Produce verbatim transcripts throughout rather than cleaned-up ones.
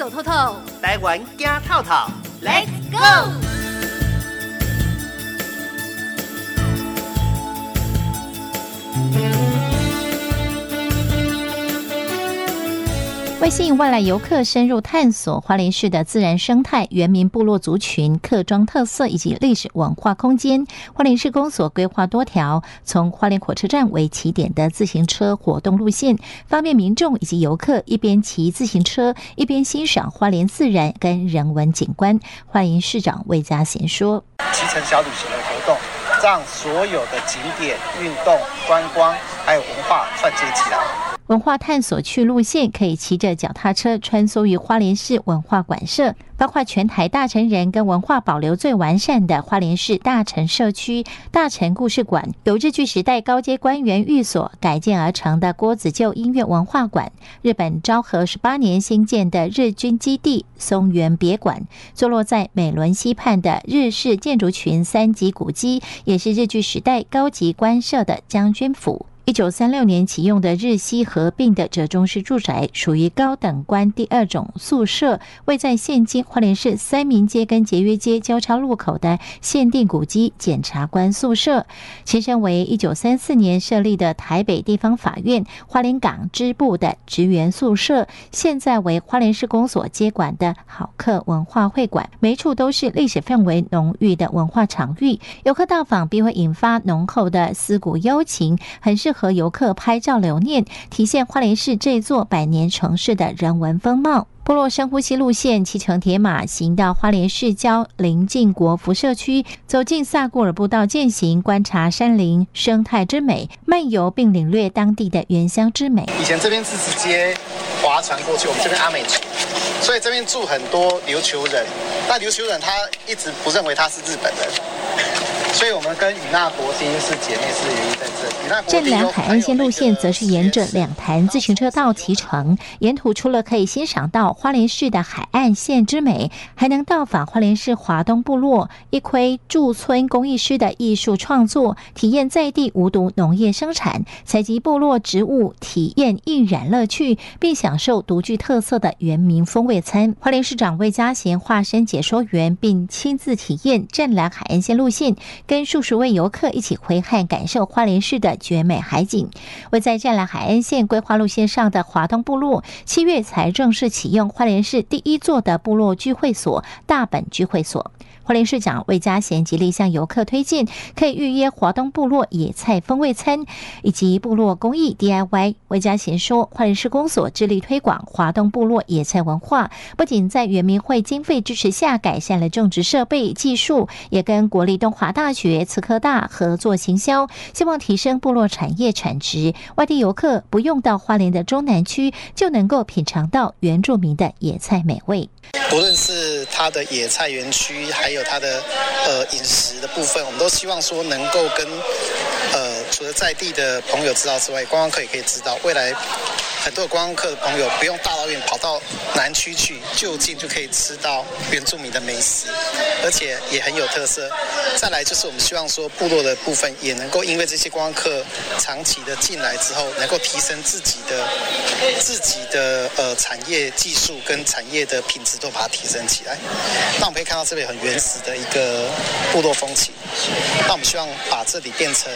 走透透，台湾走透透 ，Let's go！ 为吸引外来游客深入探索花莲市的自然生态、原民部落族群、客庄特色以及历史文化空间，花莲市公所规划多条从花莲火车站为起点的自行车活动路线，方便民众以及游客一边骑自行车一边欣赏花莲自然跟人文景观。花莲市长魏嘉贤说：“骑乘小旅行的活动，让所有的景点、运动、观光还有文化串接起来。”文化探索去路线可以骑着脚踏车穿梭于花莲市文化馆舍，包括全台大城人跟文化保留最完善的花莲市大城社区、大城故事馆，由日据时代高阶官员寓所改建而成的郭子旧音乐文化馆，日本昭和十八年新建的日军基地松原别馆，坐落在美仑溪畔的日式建筑群三级古迹，也是日据时代高级官舍的将军府。一九三六年启用的日西合并的折中式住宅，属于高等官第二种宿舍，位在现今花莲市三民街跟节约街交叉路口的限定古迹检察官宿舍，前身为一九三四年设立的台北地方法院花莲港支部的职员宿舍，现在为花莲市公所接管的好客文化会馆，每处都是历史氛围浓郁的文化场域，游客到访必会引发浓厚的思古幽情，很适合和游客拍照留念，体现花莲市这座百年城市的人文风貌。部落深呼吸路线骑乘铁马行到花莲市郊邻近国福社区，走进萨古尔步道健行，观察山林生态之美，漫游并领略当地的原乡之美。以前这边是直接划船过去，我们这边阿美族，所以这边住很多琉球人，那琉球人他一直不认为他是日本人，所以我们跟与那国丁是姐妹是原因在这里。这两海岸线路线则是沿着两潭自行车道骑乘，沿途除了可以欣赏到花莲市的海岸线之美，还能到访花莲市华东部落一窥驻村工艺师的艺术创作，体验在地无毒农业生产，采集部落植物，体验印染乐趣，并享受独具特色的原民风味餐。花莲市长魏嘉贤化身解说员，并亲自体验湛蓝海岸线路线，跟数十位游客一起回汉感受花莲市的绝美海景。位在湛蓝海岸线规划路线上的华东部落，七月才正式启用花莲市第一座的部落聚会所大本聚会所。花莲市长魏嘉贤极力向游客推荐，可以预约华东部落野菜风味餐以及部落工艺 D I Y。魏嘉贤说，花莲市公所致力推广华东部落野菜文化，不仅在原民会经费支持下改善了种植设备技术，也跟国立东华大学、慈科大合作行销，希望提升部落产业产值。外地游客不用到花莲的中南区，就能够品尝到原住民的野菜美味。不论是它的野菜园区，还有它的呃饮食的部分，我们都希望说能够跟呃除了在地的朋友知道之外，观光客也可以知道，未来很多观光客的朋友不用大老远跑到南区去，就近就可以吃到原住民的美食，而且也很有特色。再来就是我们希望说部落的部分也能够因为这些观光客长期的进来之后，能够提升自己的自己的呃产业技术跟产业的品质都把它提升起来。那我们可以看到这边很原始的一个部落风情，那我们希望把这里变成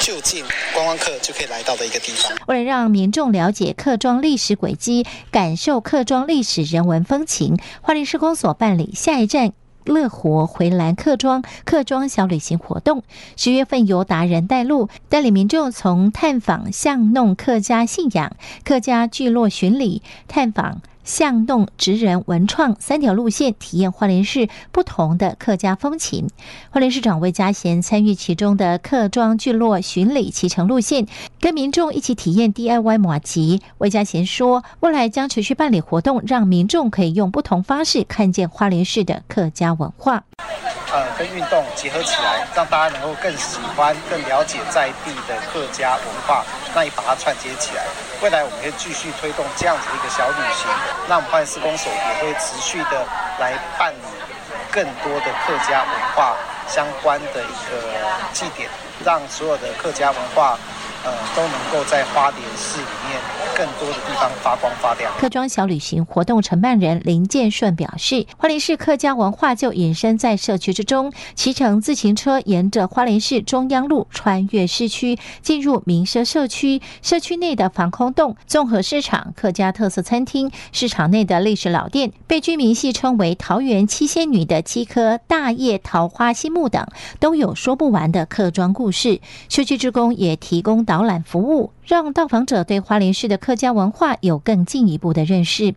就近观光客就可以来到的一个地方。为了让民众了解客庄历史轨迹，感受客庄历史人文风情，花莲市公所办理下一站乐活回蓝客庄客庄小旅行活动，十月份由达人带路，带领民众从探访巷弄客家信仰、客家聚落巡礼、探访巷弄职人文创三条路线，体验花莲市不同的客家风情。花莲市长魏嘉贤参与其中的客庄聚落巡礼骑乘路线，跟民众一起体验 D I Y 马吉。魏嘉贤说，未来将持续办理活动，让民众可以用不同方式看见花莲市的客家文化。呃，跟运动结合起来，让大家能够更喜欢、更了解在地的客家文化，那也把它串接起来。未来我们可以继续推动这样子一个小旅行，那我们花莲市公所也会持续的来办理更多的客家文化相关的一个祭典，让所有的客家文化。呃，都能够在花莲市里面更多的地方发光发亮。客庄小旅行活动承办人林建顺表示，花莲市客家文化就隐身在社区之中。骑乘自行车沿着花莲市中央路穿越市区，进入民生社区，社区内的防空洞、综合市场、客家特色餐厅、市场内的历史老店，被居民戏称为“桃园七仙女”的七颗大叶桃花心木等，都有说不完的客庄故事。社区志工也提供导览服务，让到访者对花莲市的客家文化有更进一步的认识。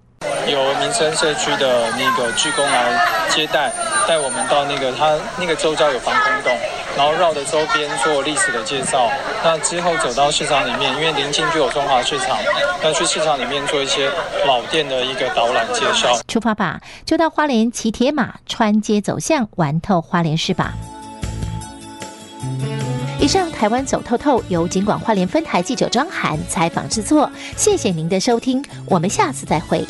由民生社区的那个志工来接待，带我们到那个他那个周遭有防空洞，然后绕着周边做历史的介绍。那之后走到市场里面，因为临近就有中华市场，要去市场里面做一些老店的一个导览介绍。出发吧，就到花莲骑铁马，穿街走巷，玩透花莲市吧。以上台湾走透透由警广花莲分台记者张涵采访制作，谢谢您的收听，我们下次再会。